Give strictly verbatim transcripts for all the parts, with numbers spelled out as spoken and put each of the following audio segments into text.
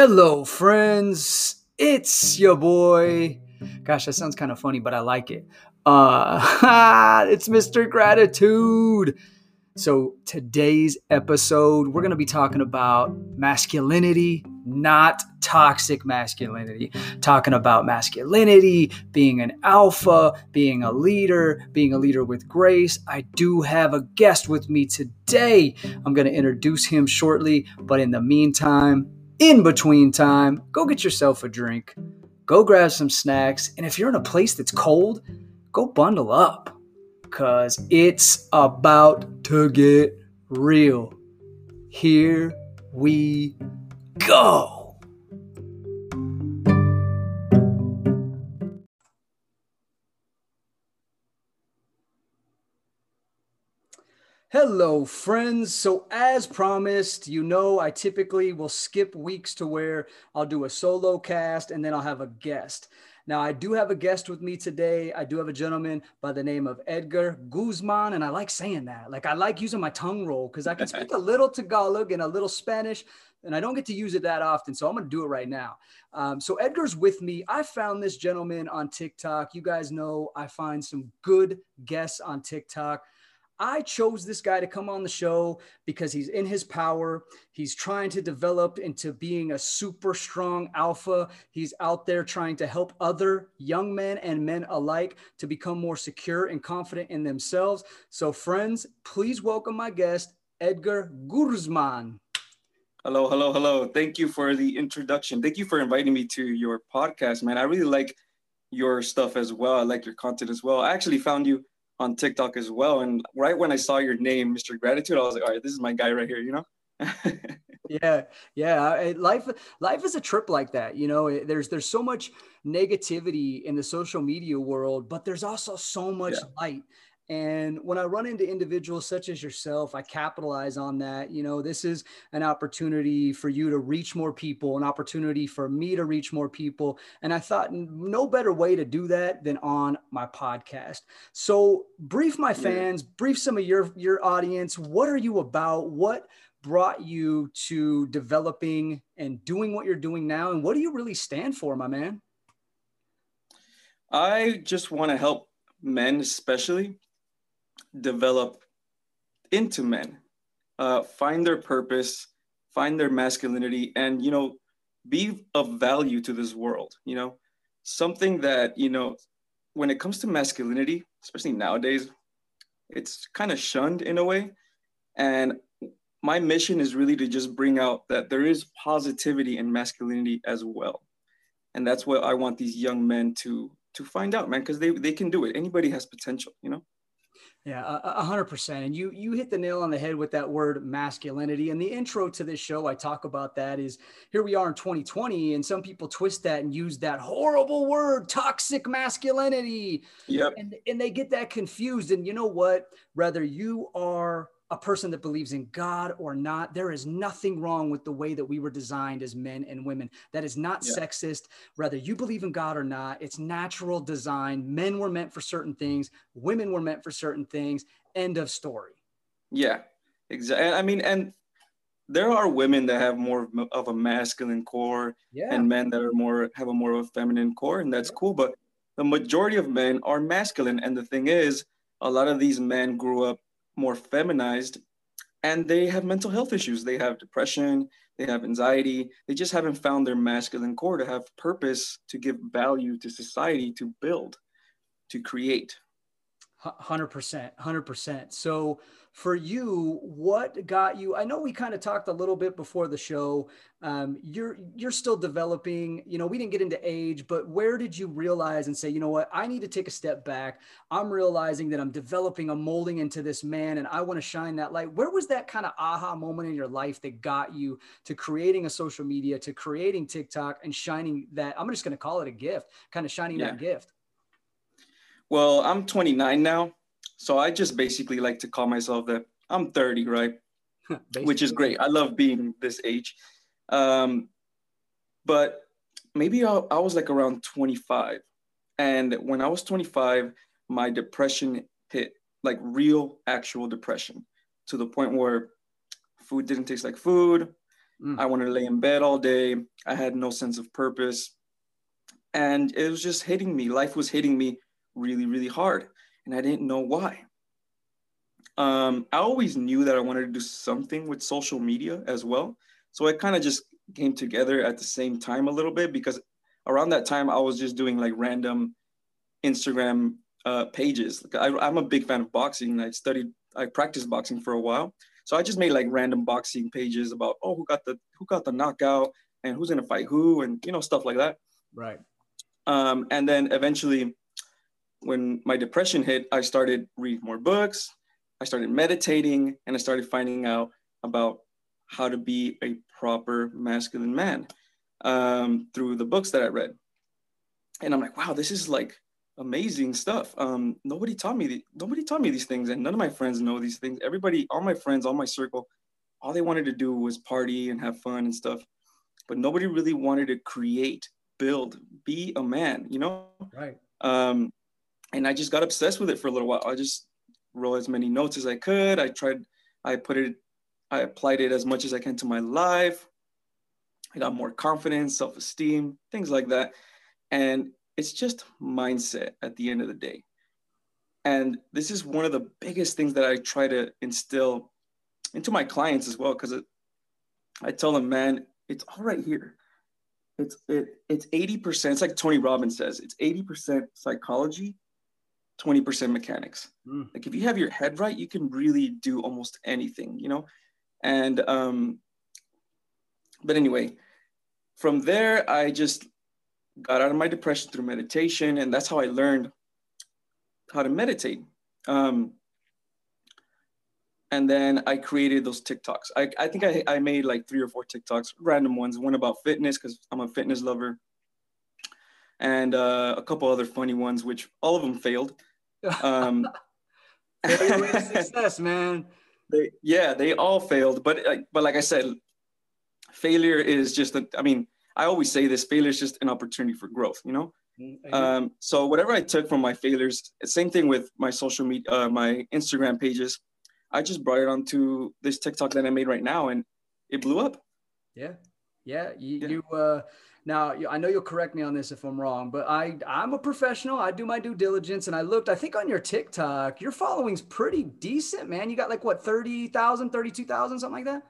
Hello, friends. It's your boy. Gosh, that sounds kind of funny, but I like it. Uh, it's Mister Gratitude. So today's episode, we're going to be talking about masculinity, not toxic masculinity. Talking about masculinity, being an alpha, being a leader, being a leader with grace. I do have a guest with me today. I'm going to introduce him shortly, but in the meantime, in between time, go get yourself a drink, go grab some snacks, and if you're in a place that's cold, go bundle up, because it's about to get real. Here we go. Hello, friends. So as promised, you know, I typically will skip weeks to where I'll do a solo cast and then I'll have a guest. Now, I do have a guest with me today. I do have a gentleman by the name of Edgar Guzman, and I like saying that. Like, I like using my tongue roll because I can speak a little Tagalog and a little Spanish, and I don't get to use it that often, so I'm going to do it right now. Um, so Edgar's with me. I found this gentleman on TikTok. You guys know I find some good guests on TikTok. I chose this guy to come on the show because he's in his power. He's trying to develop into being a super strong alpha. He's out there trying to help other young men and men alike to become more secure and confident in themselves. So friends, please welcome my guest, Edgar Guzman. Hello, hello, hello. Thank you for the introduction. Thank you for inviting me to your podcast, man. I really like your stuff as well. I like your content as well. I actually found you on TikTok as well. And right when I saw your name, Mister Gratitude, I was like, all right, this is my guy right here, you know? Yeah. Yeah. Life, life is a trip like that. You know, there's, there's so much negativity in the social media world, but there's also so much yeah. light. And when I run into individuals such as yourself, I capitalize on that. You know, this is an opportunity for you to reach more people, an opportunity for me to reach more people. And I thought no better way to do that than on my podcast. So brief my fans, brief some of your, your audience. What are you about? What brought you to developing and doing what you're doing now? And what do you really stand for, my man? I just want to help men, especially, develop into men, uh, find their purpose, find their masculinity, and, you know, be of value to this world, you know, something that, you know, when it comes to masculinity, especially nowadays, it's kind of shunned in a way. And my mission is really to just bring out that there is positivity in masculinity as well. And that's what I want these young men to, to find out, man, because they, they can do it. Anybody has potential, you know? Yeah, a hundred percent. And you, you hit the nail on the head with that word masculinity. And the intro to this show, I talk about that is here we are in twenty twenty, and some people twist that and use that horrible word, toxic masculinity. Yep. And, and they get that confused. And you know what? Whether you are a person that believes in God or not, there is nothing wrong with the way that we were designed as men and women. That is not yeah. sexist. Whether you believe in God or not, it's natural design. Men were meant for certain things. Women were meant for certain things. End of story. Yeah, exactly. I mean, and there are women that have more of a masculine core yeah. and men that are more, have a more of a feminine core, and that's yeah. cool. But the majority of men are masculine. And the thing is, a lot of these men grew up more feminized, and they have mental health issues. They have depression, they have anxiety. They just haven't found their masculine core to have purpose, to give value to society, to build, to create. one hundred percent, one hundred percent. So for you, what got you? I know we kind of talked a little bit before the show. Um, you're you're still developing. You know, we didn't get into age, but where did you realize and say, you know what, I need to take a step back. I'm realizing that I'm developing, I'm molding into this man, and I want to shine that light. Where was that kind of aha moment in your life that got you to creating a social media, to creating TikTok and shining that? I'm just going to call it a gift, kind of shining yeah. that gift. Well, I'm twenty-nine now, so I just basically like to call myself that I'm thirty, right? Which is great. I love being this age. Um, but maybe I, I was like around twenty-five. And when I was twenty-five, my depression hit, like real, actual depression, to the point where food didn't taste like food. Mm. I wanted to lay in bed all day. I had no sense of purpose. And it was just hitting me. Life was hitting me really, really hard. And I didn't know why. Um, I always knew that I wanted to do something with social media as well. So it kind of just came together at the same time a little bit, because around that time I was just doing like random Instagram uh, pages. Like I, I'm a big fan of boxing. I studied, I practiced boxing for a while. So I just made like random boxing pages about, oh, who got the, who got the knockout and who's going to fight who, and, you know, stuff like that. Right. Um, and then eventually when my depression hit, I started reading more books. I started meditating, and I started finding out about how to be a proper masculine man um, through the books that I read. And I'm like, wow, this is like amazing stuff. Um, nobody taught me, th- nobody taught me these things, and none of my friends know these things. Everybody, all my friends, all my circle, all they wanted to do was party and have fun and stuff, but nobody really wanted to create, build, be a man, you know? Right. Um, and I just got obsessed with it for a little while. I just wrote as many notes as I could. I tried, I put it, I applied it as much as I can to my life. I got more confidence, self-esteem, things like that. And it's just mindset at the end of the day. And this is one of the biggest things that I try to instill into my clients as well, because I tell them, man, it's all right here. It's it, it's eighty percent, it's like Tony Robbins says, it's eighty percent psychology, twenty percent mechanics. Mm. Like if you have your head right, you can really do almost anything, you know? And, um, but anyway, from there, I just got out of my depression through meditation. And that's how I learned how to meditate. Um, and then I created those TikToks. I, I think I, I made like three or four TikToks, random ones, one about fitness, cause I'm a fitness lover, and uh, a couple other funny ones, which all of them failed. Um, success, man. They, yeah, they all failed. But but like I said, failure is just, a, I mean, I always say this, failure is just an opportunity for growth, you know? Um, so whatever I took from my failures, same thing with my social media, uh, my Instagram pages, I just brought it onto this TikTok that I made right now, and it blew up. Yeah, yeah, you, yeah. you uh, now, I know you'll correct me on this if I'm wrong, but I, I'm a professional. I do my due diligence. And I looked, I think on your TikTok, your following's pretty decent, man. You got like what, thirty thousand, thirty-two thousand, something like that?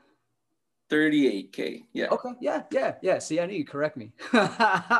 thirty-eight K. Yeah. Okay. Yeah. Yeah. Yeah. See, I knew you correct me. and,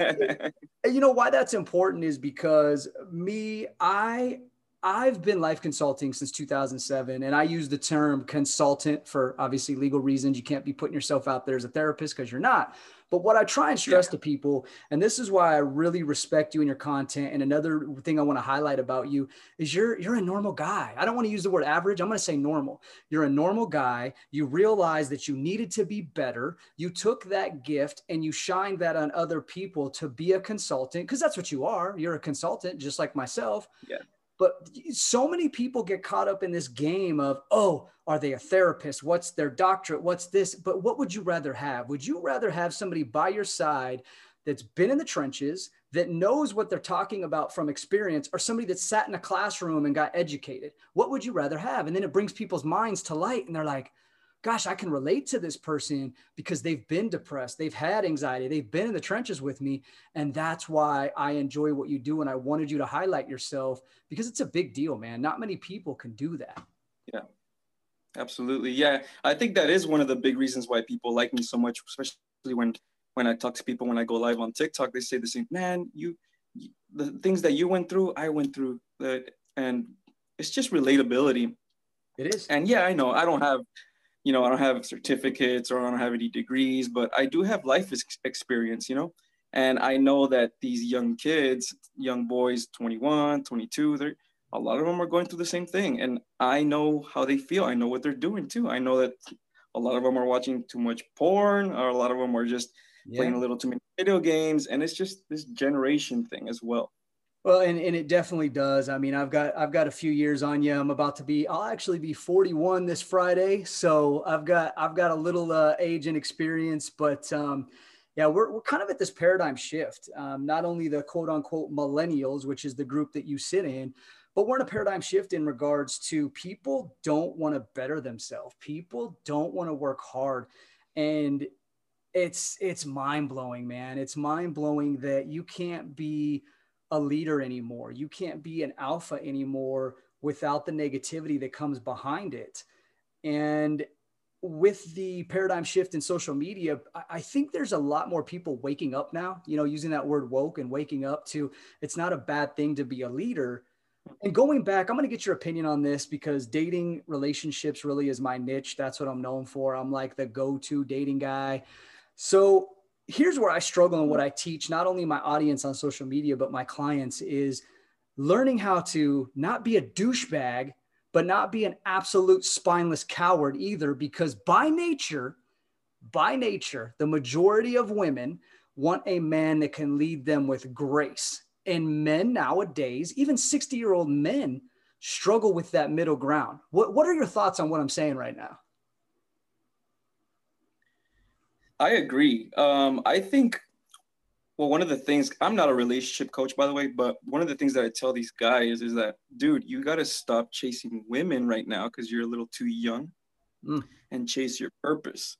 and you know why that's important is because me, I, I've been life consulting since two thousand seven, and I use the term consultant for obviously legal reasons. You can't be putting yourself out there as a therapist because you're not. But what I try and stress yeah. to people, and this is why I really respect you and your content. And another thing I want to highlight about you is you're, you're a normal guy. I don't want to use the word average. I'm going to say normal. You're a normal guy. You realize that you needed to be better. You took that gift and you shined that on other people to be a consultant, because that's what you are. You're a consultant, just like myself. Yeah. But so many people get caught up in this game of, oh, are they a therapist? What's their doctorate? What's this? But what would you rather have? Would you rather have somebody by your side that's been in the trenches, that knows what they're talking about from experience, or somebody that sat in a classroom and got educated? What would you rather have? And then it brings people's minds to light, and they're like, gosh, I can relate to this person because they've been depressed. They've had anxiety. They've been in the trenches with me. And that's why I enjoy what you do. And I wanted you to highlight yourself because it's a big deal, man. Not many people can do that. Yeah, absolutely. Yeah. I think that is one of the big reasons why people like me so much, especially when, when I talk to people, when I go live on TikTok, they say the same, man, you, the things that you went through, I went through. The, and it's just relatability. It is. And yeah, I know I don't have, you know, I don't have certificates or I don't have any degrees, but I do have life experience, you know, and I know that these young kids, young boys, twenty-one, twenty-two, they're, a lot of them are going through the same thing. And I know how they feel. I know what they're doing too. I know that a lot of them are watching too much porn, or a lot of them are just yeah. playing a little too many video games. And it's just this generation thing as well. Well, and, and it definitely does. I mean, I've got I've got a few years on you. I'm about to be I'll actually be forty-one this Friday. So I've got I've got a little uh, age and experience. But um, yeah, we're, we're kind of at this paradigm shift, um, not only the quote unquote millennials, which is the group that you sit in, But we're in a paradigm shift in regards to people don't want to better themselves. People don't want to work hard. And it's, it's mind blowing, man. It's mind blowing that you can't be a leader anymore. You can't be an alpha anymore without the negativity that comes behind it. And with the paradigm shift in social media, I think there's a lot more people waking up now, you know, using that word woke and waking up to, it's not a bad thing to be a leader. And going back, I'm going to get your opinion on this because dating relationships really is my niche. That's what I'm known for. I'm like the go-to dating guy. So here's where I struggle and what I teach, not only my audience on social media, but my clients, is learning how to not be a douchebag, but not be an absolute spineless coward either, because by nature, by nature, the majority of women want a man that can lead them with grace. And men nowadays, even sixty-year-old men, struggle with that middle ground. What, what are your thoughts on what I'm saying right now? I agree. Um, I think, well, one of the things, I'm not a relationship coach, by the way, but one of the things that I tell these guys is that, dude, you got to stop chasing women right now because you're a little too young, mm. and chase your purpose.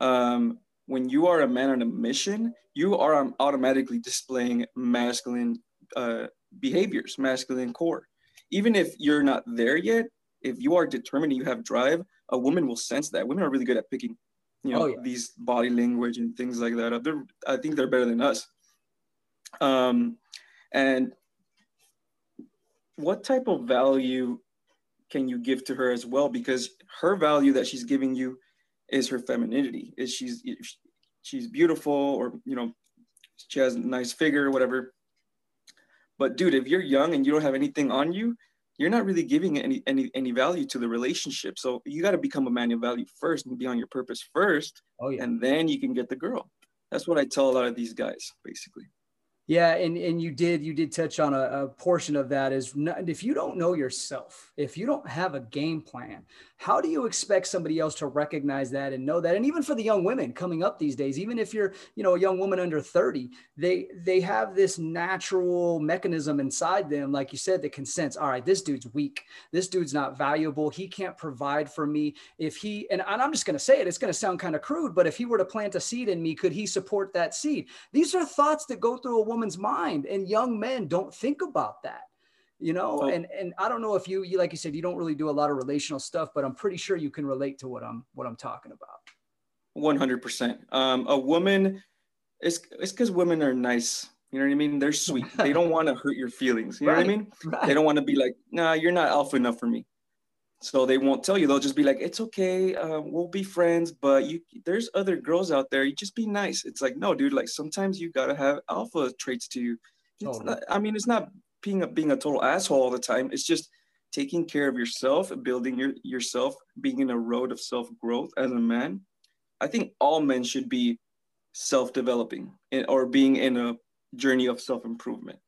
Um, when you are a man on a mission, you are automatically displaying masculine uh, behaviors, masculine core. Even if you're not there yet, if you are determined and you have drive, a woman will sense that. Women are really good at picking, you know, oh, yeah. these body language and things like that. They're, I think they're better than us. Um, and what type of value can you give to her as well? Because her value that she's giving you is her femininity. Is she's she's beautiful, or, you know, she has a nice figure, whatever. But dude, if you're young and you don't have anything on you, you're not really giving any any any value to the relationship. So you got to become a man of value first and be on your purpose first, oh, yeah. and then you can get the girl. That's what I tell a lot of these guys, basically. Yeah, and and you did you did touch on a, a portion of that is not, if you don't know yourself, if you don't have a game plan, how do you expect somebody else to recognize that and know that? And even for the young women coming up these days, even if you're, you know, a young woman under thirty, they they have this natural mechanism inside them, like you said, that can sense, all right, this dude's weak, this dude's not valuable, he can't provide for me. If he, and I'm just gonna say it, it's gonna sound kind of crude, but if he were to plant a seed in me, could he support that seed? These are thoughts that go through a woman Woman's mind, and young men don't think about that, you know. Oh. And and I don't know if you, you, like you said, you don't really do a lot of relational stuff, but I'm pretty sure you can relate to what I'm what I'm talking about. one hundred percent. Um, a woman, it's it's because women are nice. You know what I mean? They're sweet. They don't want to hurt your feelings. You right. know what I mean? Right. They don't want to be like, nah, you're not alpha enough for me. So they won't tell you. They'll just be like, it's okay. Uh, we'll be friends, but you, there's other girls out there. You just be nice. It's like, no, dude, like sometimes you got to have alpha traits to you. It's oh, not, I mean, it's not being a, being a total asshole all the time. It's just taking care of yourself, building your, yourself, being in a road of self-growth as a man. I think all men should be self-developing or being in a journey of self-improvement.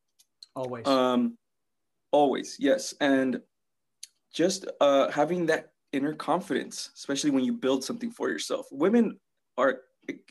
Always. Um, always, yes. And just uh, having that inner confidence, especially when you build something for yourself. Women are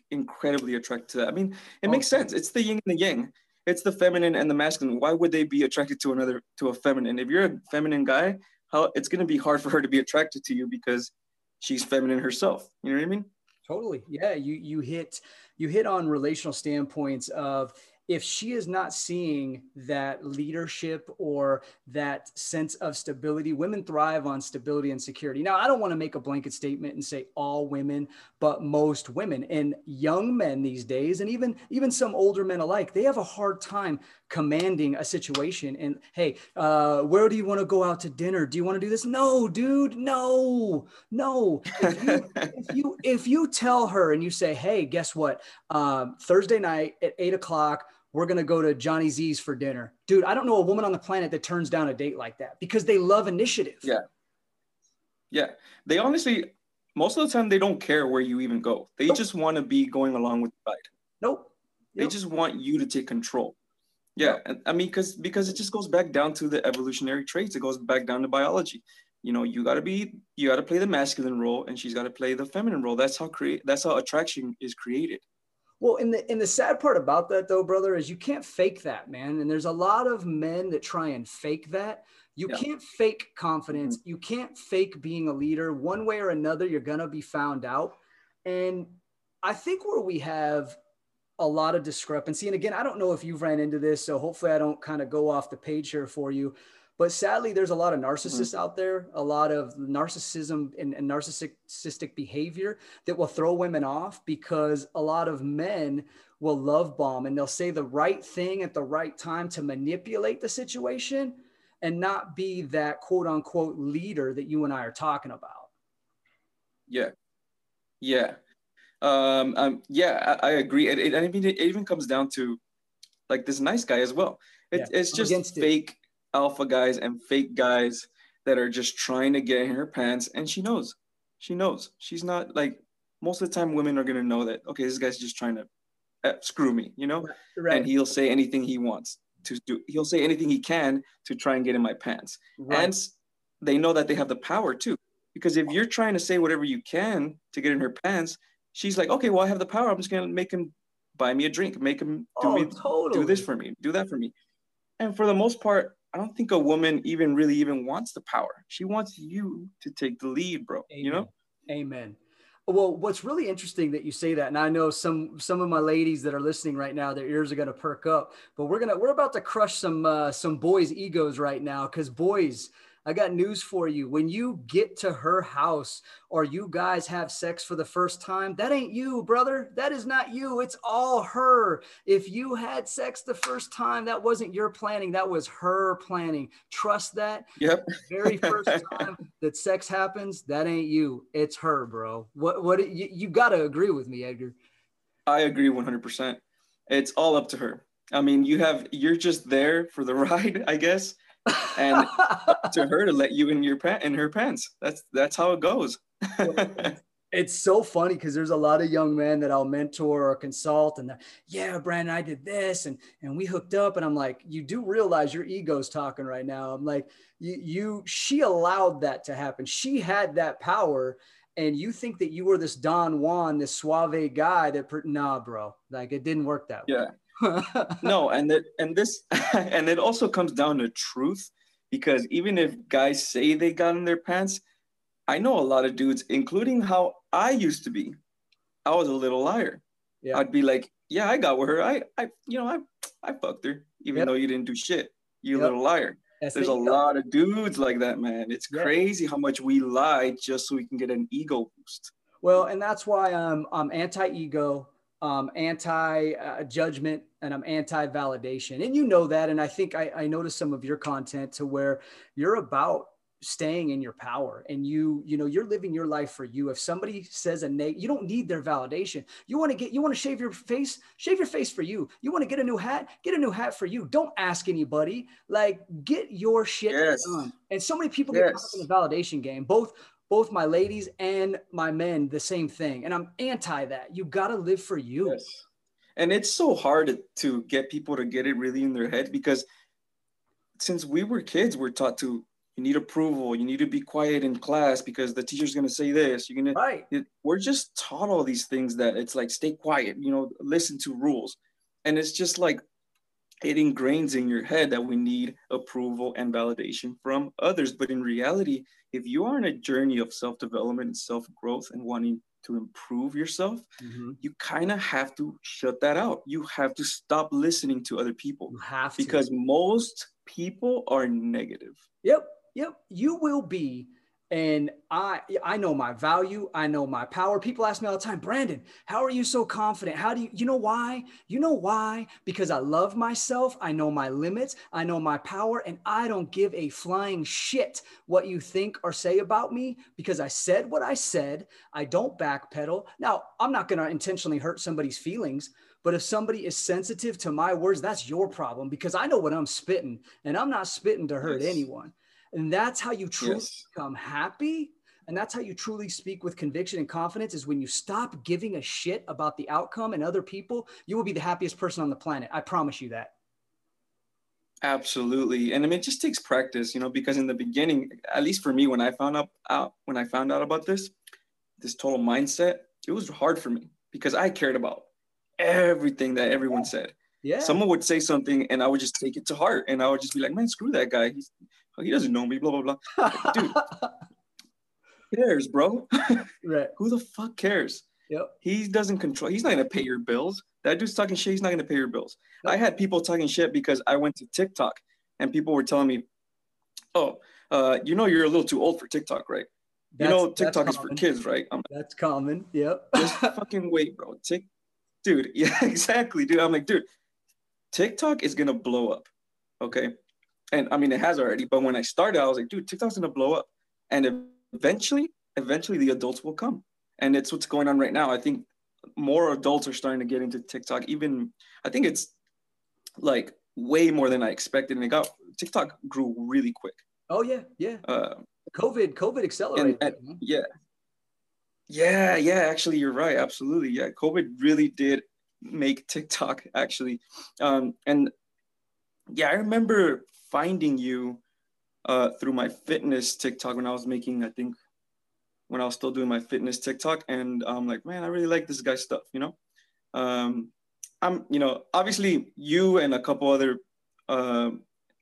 incredibly attracted to that. I mean, it okay. makes sense. It's the yin and the yang. It's the feminine and the masculine. Why would they be attracted to another, to a feminine? If you're a feminine guy, how it's going to be hard for her to be attracted to you because she's feminine herself. You know what I mean? Totally. Yeah. You, you hit, you hit on relational standpoints of, if she is not seeing that leadership or that sense of stability, women thrive on stability and security. Now, I don't want to make a blanket statement and say all women, but most women and young men these days, and even, even some older men alike, they have a hard time commanding a situation. And hey, uh, where do you want to go out to dinner? Do you want to do this? No, dude, no, no. If you, if you, if you tell her and you say, hey, guess what? Um, Thursday night at eight o'clock, we're going to go to Johnny Z's for dinner. Dude, I don't know a woman on the planet that turns down a date like that because they love initiative. Yeah. Yeah. They honestly, most of the time, they don't care where you even go. They nope. just want to be going along with the ride. Nope. They nope. just want you to take control. Yeah. Nope. I mean, because because it just goes back down to the evolutionary traits. It goes back down to biology. You know, you got to be, you got to play the masculine role and she's got to play the feminine role. That's how create, that's how attraction is created. Well, and the, and the sad part about that, though, brother, is you can't fake that, man. And there's a lot of men that try and fake that You yeah. can't fake confidence. Mm-hmm. You can't fake being a leader. One way or another, you're going to be found out. And I think where we have a lot of discrepancy, and again, I don't know if you've ran into this, so hopefully I don't kind of go off the page here for you, but sadly, there's a lot of narcissists mm-hmm. out there, a lot of narcissism and, and narcissistic behavior that will throw women off, because a lot of men will love bomb and they'll say the right thing at the right time to manipulate the situation and not be that quote unquote leader that you and I are talking about. Yeah. Yeah. Um, um, yeah, I, I agree. It, it, I mean, it even comes down to like this nice guy as well. It, yeah. It's just fake alpha guys and fake guys that are just trying to get in her pants. And she knows, she knows she's not, like, most of the time women are going to know that, okay, this guy's just trying to uh, screw me, you know, right. And he'll say anything he wants to do. He'll say anything he can to try and get in my pants. Right. And they know that they have the power too, because if you're trying to say whatever you can to get in her pants, she's like, okay, well, I have the power. I'm just going to make him buy me a drink, make him do, oh, me, totally. do this for me, do that for me. And for the most part, I don't think a woman even really even wants the power. She wants you to take the lead, bro. Amen. You know? Amen. Well, what's really interesting that you say that, and I know some some of my ladies that are listening right now, their ears are going to perk up, but we're going to, we're about to crush some, uh, some boys' egos right now. 'Cause boys, I got news for you. When you get to her house or you guys have sex for the first time, that ain't you, brother. That is not you. It's all her. If you had sex the first time, that wasn't your planning. That was her planning. Trust that. Yep. The very first time that sex happens, that ain't you. It's her, bro. What? What? You, you got to agree with me, Edgar. I agree one hundred percent. It's all up to her. I mean, you have, you're just there for the ride, I guess. And to her to let you in your pant in her pants. That's that's how it goes. It's so funny because there's a lot of young men that I'll mentor or consult, and yeah, Brandon, I did this, and and we hooked up, and I'm like, you do realize your ego's talking right now. I'm like, you, you she allowed that to happen. She had that power, and you think that you were this Don Juan, this suave guy that per- nah, bro, like it didn't work that way. Yeah. No, and that, and this, and it also comes down to truth, because even if guys say they got in their pants, I know a lot of dudes, including how I used to be. I was a little liar. Yeah. I'd be like, yeah, I got with her. I, I, you know, I, I fucked her, even yep. though you didn't do shit. You yep. little liar. That's There's a ego. lot of dudes like that, man. It's yep. crazy how much we lie just so we can get an ego boost. Well, and that's why I'm, I'm anti-ego. Um, anti-judgment, uh, and I'm anti-validation. And you know that. And I think I, I noticed some of your content to where you're about staying in your power, and you, you know, you're living your life for you. If somebody says a name, you don't need their validation. You want to get, you want to shave your face, shave your face for you. You want to get a new hat, get a new hat for you. Don't ask anybody, like, get your shit yes. done. And so many people yes. get caught in the validation game, both both my ladies and my men, the same thing. And I'm anti that. You got to live for you. Yes. And it's so hard to get people to get it really in their head, because since we were kids, we're taught to, you need approval. You need to be quiet in class because the teacher's going to say this. You're going right. to, we're just taught all these things that it's like, stay quiet, you know, listen to rules. And it's just like, it ingrains in your head that we need approval and validation from others. But in reality, if you are on a journey of self-development and self-growth and wanting to improve yourself, mm-hmm. you kind of have to shut that out. You have to stop listening to other people. You have to. Because most people are negative. Yep, yep. You will be. And I I know my value. I know my power. People ask me all the time, Brandon, how are you so confident? How do you, you know why? You know why? Because I love myself. I know my limits. I know my power. And I don't give a flying shit what you think or say about me, because I said what I said. I don't backpedal. Now, I'm not going to intentionally hurt somebody's feelings, but if somebody is sensitive to my words, that's your problem, because I know what I'm spitting, and I'm not spitting to hurt yes. anyone. And that's how you truly yes. become happy. And that's how you truly speak with conviction and confidence, is when you stop giving a shit about the outcome and other people, you will be the happiest person on the planet. I promise you that. Absolutely. And I mean, it just takes practice, you know, because in the beginning, at least for me, when I found out, out when I found out about this, this total mindset, it was hard for me because I cared about everything that everyone said. Yeah. Someone would say something and I would just take it to heart, and I would just be like, man, screw that guy. He's, oh, he doesn't know me, blah, blah, blah. Like, dude, who cares, bro? Right. Who the fuck cares? Yep. He doesn't control. He's not going to pay your bills. That dude's talking shit. He's not going to pay your bills. Yep. I had people talking shit because I went to TikTok and people were telling me, oh, uh, you know, you're a little too old for TikTok, right? That's, you know, TikTok is for kids, right? I'm like, that's common. Yep. Just fucking wait, bro. Tick, dude. Yeah, exactly, dude. I'm like, dude, TikTok is going to blow up. Okay. And I mean, it has already, but when I started, I was like, dude, TikTok's going to blow up. And eventually, eventually the adults will come. And it's what's going on right now. I think more adults are starting to get into TikTok. Even I think it's like way more than I expected. And it got TikTok grew really quick. Oh yeah, yeah. Uh, COVID, COVID accelerated. And, and, yeah, yeah, yeah. Actually, you're right. Absolutely, yeah. COVID really did make TikTok actually, um, and yeah, I remember finding you uh, through my fitness TikTok when I was making, I think. when I was still doing my fitness TikTok, and I'm like, man, I really like this guy's stuff, you know? Um, I'm, you know, obviously you and a couple other uh,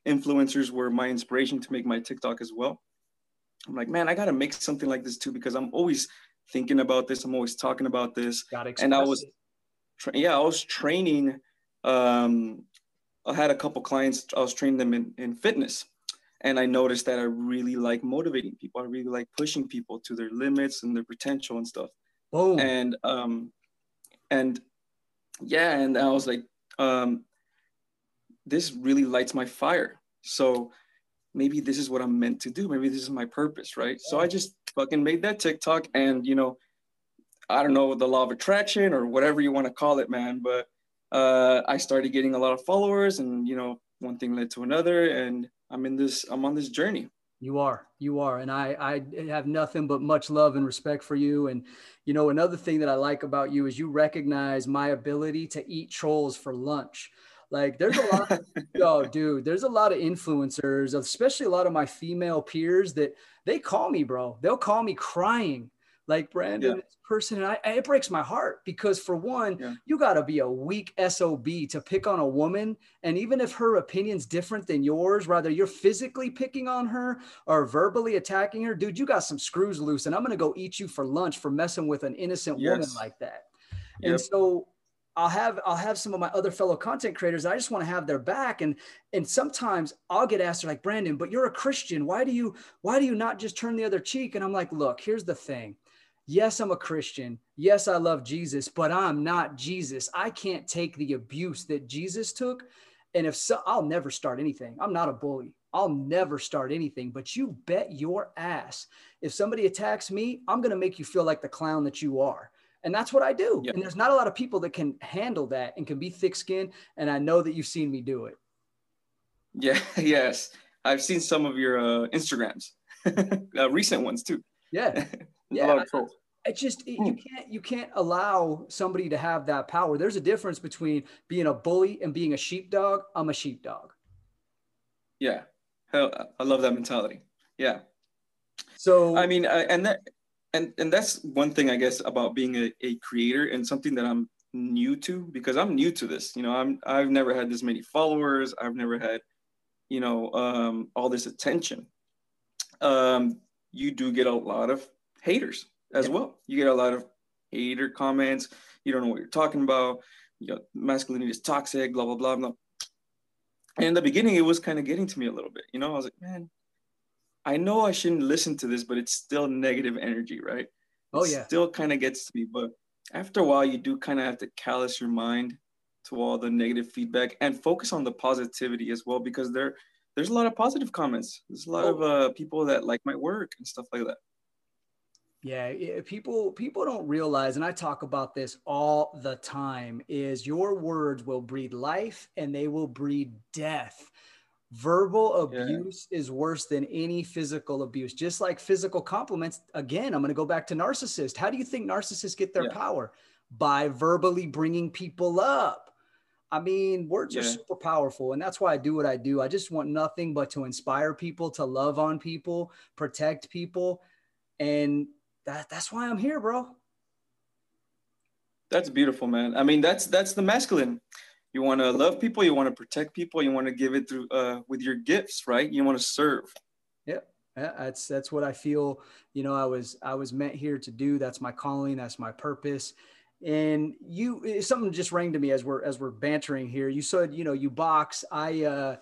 influencers were my inspiration to make my TikTok as well. I'm like, man, I gotta make something like this too, because I'm always thinking about this. I'm always talking about this. Gotta express and I was, tra- yeah, I was training. Um, I had a couple clients, I was training them in, in fitness. And I noticed that I really like motivating people. I really like pushing people to their limits and their potential and stuff. Oh. And, um, and yeah, and I was like, um, this really lights my fire. So maybe this is what I'm meant to do. Maybe this is my purpose, right? Yeah. So I just fucking made that TikTok and, you know, I don't know, the law of attraction or whatever you want to call it, man. But uh, I started getting a lot of followers and, you know, one thing led to another, and I'm in this, I'm on this journey. You are, you are. And I, I have nothing but much love and respect for you. And, you know, another thing that I like about you is you recognize my ability to eat trolls for lunch. Like there's a lot, of, oh dude, there's a lot of influencers, especially a lot of my female peers that they call me, bro. They'll call me crying. Like Brandon, yeah. This person, and I, it breaks my heart because for one, yeah. You gotta be a weak S O B to pick on a woman. And even if her opinion's different than yours, rather you're physically picking on her or verbally attacking her, dude, you got some screws loose and I'm gonna go eat you for lunch for messing with an innocent yes. woman like that. Yep. And so I'll have, I'll have some of my other fellow content creators. I just want to have their back. And, and sometimes I'll get asked like, Brandon, but you're a Christian. Why do you, why do you not just turn the other cheek? And I'm like, look, here's the thing. Yes, I'm a Christian. Yes, I love Jesus, but I'm not Jesus. I can't take the abuse that Jesus took. And if so, I'll never start anything. I'm not a bully. I'll never start anything, but you bet your ass. If somebody attacks me, I'm going to make you feel like the clown that you are. And that's what I do. Yep. And there's not a lot of people that can handle that and can be thick-skinned. And I know that you've seen me do it. Yeah, yes. I've seen some of your uh, Instagrams, uh, recent ones too. Yeah. Yeah, I, I just it, you can't you can't allow somebody to have that power. There's a difference between being a bully and being a sheepdog. I'm a sheepdog. Yeah, hell, I love that mentality. Yeah. So I mean, I, and that and and that's one thing I guess about being a, a creator and something that I'm new to because I'm new to this. You know, I'm I've never had this many followers. I've never had, you know, um, all this attention. Um, you do get a lot of haters as yeah. well. You get a lot of hater comments. You don't know what you're talking about. You know, masculinity is toxic, blah, blah, blah, blah. And in the beginning, it was kind of getting to me a little bit. You know, I was like, man, I know I shouldn't listen to this, but it's still negative energy, right? Oh, it yeah. still kind of gets to me. But after a while, you do kind of have to callous your mind to all the negative feedback and focus on the positivity as well, because there, there's a lot of positive comments. There's a lot oh. of uh, people that like my work and stuff like that. Yeah, people people don't realize, and I talk about this all the time, is your words will breed life and they will breed death. Verbal abuse yeah. is worse than any physical abuse, just like physical compliments. Again, I'm going to go back to narcissists. How do you think narcissists get their yeah. power? By verbally bringing people up. I mean, words yeah. are super powerful, and that's why I do what I do. I just want nothing but to inspire people, to love on people, protect people, and That, that's why I'm here, bro. That's beautiful, man. I mean, that's that's the masculine. You want to love people. You want to protect people. You want to give it through uh, with your gifts, right? You want to serve. Yeah, that's, that's what I feel, you know, I was, I was meant here to do. That's my calling. That's my purpose. And you, something just rang to me as we're, as we're bantering here. You said, you know, you box. I, uh,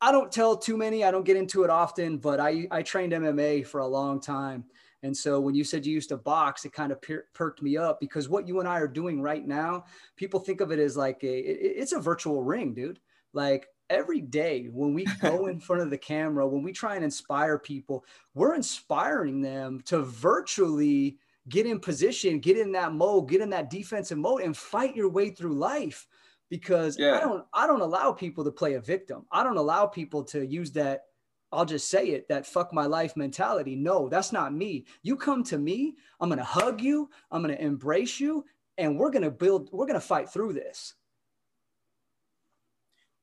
I don't tell too many, I don't get into it often, but I, I trained M M A for a long time. And so when you said you used to box, it kind of per- perked me up, because what you and I are doing right now, people think of it as like a, it, it's a virtual ring, dude. Like every day when we go in front of the camera, when we try and inspire people, we're inspiring them to virtually get in position, get in that mode, get in that defensive mode and fight your way through life. Because yeah. I don't, I don't allow people to play a victim. I don't allow people to use that, I'll just say it, that fuck my life mentality. No, that's not me. You come to me, I'm going to hug you, I'm going to embrace you, and we're going to build, we're going to fight through this.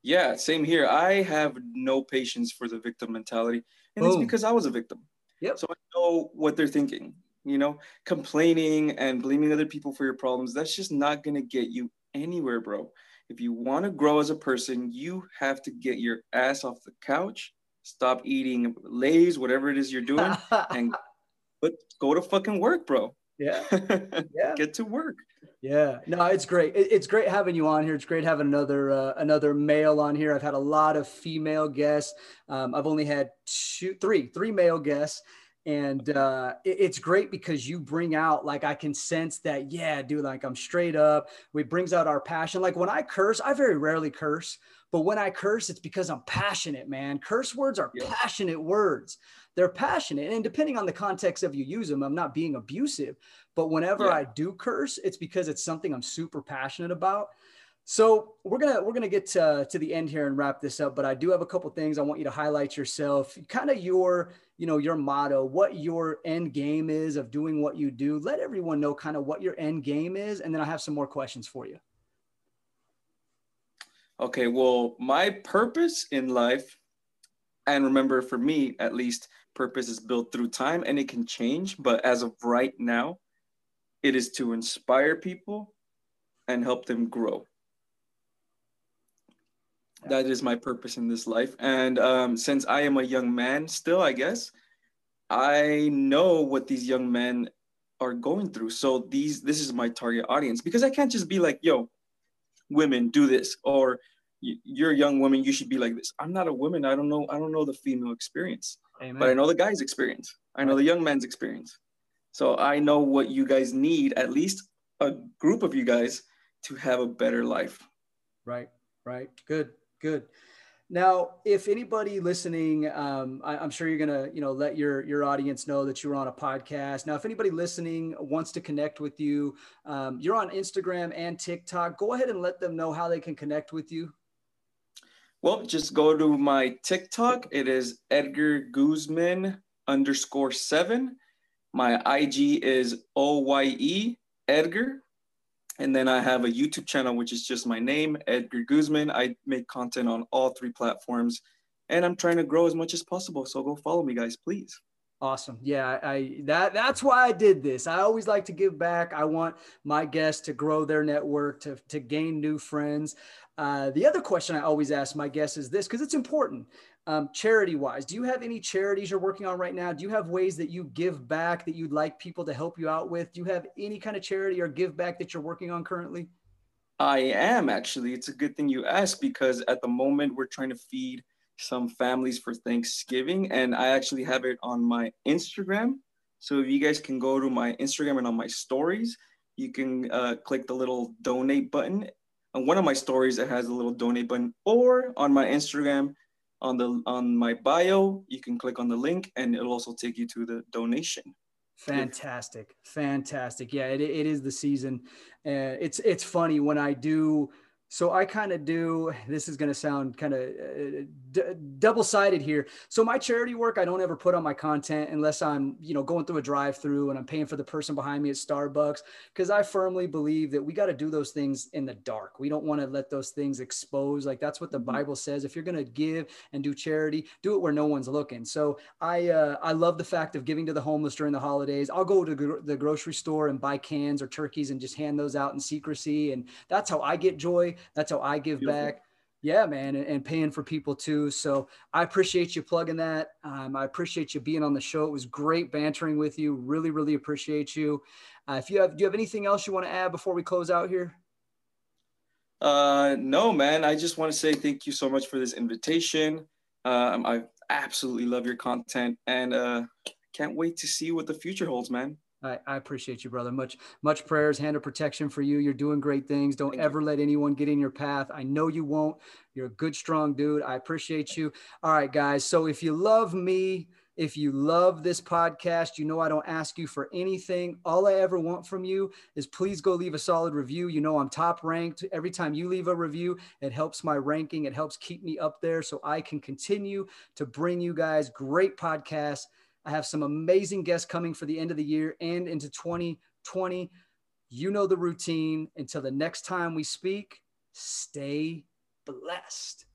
Yeah, same here. I have no patience for the victim mentality. And Boom. It's because I was a victim. Yep. So I know what they're thinking, you know, complaining and blaming other people for your problems. That's just not going to get you anywhere, bro. If you want to grow as a person, you have to get your ass off the couch, stop eating Lay's, whatever it is you're doing, and but go to fucking work, bro. Yeah. Yeah. Get to work. Yeah. No, it's great. It's great having you on here. It's great having another, uh, another male on here. I've had a lot of female guests. Um, I've only had two, three, three male guests. And uh, it, it's great because you bring out, like, I can sense that, yeah, dude, like I'm straight up. It brings out our passion. Like when I curse, I very rarely curse. But when I curse, it's because I'm passionate, man. Curse words are yeah. passionate words. They're passionate. And depending on the context of you use them, I'm not being abusive. But whenever yeah. I do curse, it's because it's something I'm super passionate about. So we're gonna we're gonna get to, to the end here and wrap this up, but I do have a couple things I want you to highlight yourself, kind of your you know your motto, what your end game is of doing what you do. Let everyone know kind of what your end game is, and then I have some more questions for you. Okay, well, my purpose in life, and remember for me at least, purpose is built through time and it can change, but as of right now, it is to inspire people and help them grow. That is my purpose in this life. And um, since I am a young man still, I guess, I know what these young men are going through. So these, this is my target audience, because I can't just be like, yo, women do this, or you're a young woman, you should be like this. I'm not a woman. I don't know. I don't know the female experience, Amen. But I know the guy's experience. I know the young man's experience. So I know what you guys need, at least a group of you guys, to have a better life. Right, right. Good. Good. Now, if anybody listening, um, I, I'm sure you're going to, you know, let your, your audience know that you were on a podcast. Now, if anybody listening wants to connect with you, um, you're on Instagram and TikTok. Go ahead and let them know how they can connect with you. Well, just go to my TikTok. It is Edgar Guzman underscore seven. My I G is O Y E Edgar. And then I have a YouTube channel, which is just my name, Edgar Guzman. I make content on all three platforms, and I'm trying to grow as much as possible. So go follow me, guys, please. Awesome. Yeah, I that that's why I did this. I always like to give back. I want my guests to grow their network, to, to gain new friends. Uh, the other question I always ask my guests is this, because it's important. Um, charity-wise, do you have any charities you're working on right now? Do you have ways that you give back that you'd like people to help you out with? Do you have any kind of charity or give back that you're working on currently? I am, actually. It's a good thing you asked, because at the moment we're trying to feed some families for Thanksgiving, and I actually have it on my Instagram. So if you guys can go to my Instagram and on my stories, you can uh, click the little donate button. On one of my stories, it has a little donate button, or on my Instagram, On the on my bio, you can click on the link, and it'll also take you to the donation. Fantastic, fantastic! Yeah, it it is the season, and uh, it's it's funny when I do. So I kind of do. This is going to sound kind of uh, d- double-sided here. So my charity work, I don't ever put on my content unless I'm you know going through a drive-through and I'm paying for the person behind me at Starbucks, because I firmly believe that we got to do those things in the dark. We don't want to let those things expose. Like that's what the Bible says. If you're going to give and do charity, do it where no one's looking. So I uh, I love the fact of giving to the homeless during the holidays. I'll go to gr- the grocery store and buy cans or turkeys and just hand those out in secrecy, and that's how I get joy. That's how I give Beautiful. Back. Yeah, man. And, and paying for people too. So I appreciate you plugging that. Um, I appreciate you being on the show. It was great bantering with you. Really, really appreciate you. Uh, if you have, do you have anything else you want to add before we close out here? Uh, no, man. I just want to say thank you so much for this invitation. Um, I absolutely love your content, and uh, can't wait to see what the future holds, man. I, I appreciate you, brother. Much, much prayers, hand of protection for you. You're doing great things. Don't Thank ever you. Let anyone get in your path. I know you won't. You're a good, strong dude. I appreciate you. All right, guys. So if you love me, if you love this podcast, you know I don't ask you for anything. All I ever want from you is please go leave a solid review. You know I'm top ranked. Every time you leave a review, it helps my ranking. It helps keep me up there so I can continue to bring you guys great podcasts. I have some amazing guests coming for the end of the year and into twenty twenty. You know the routine. Until the next time we speak, stay blessed.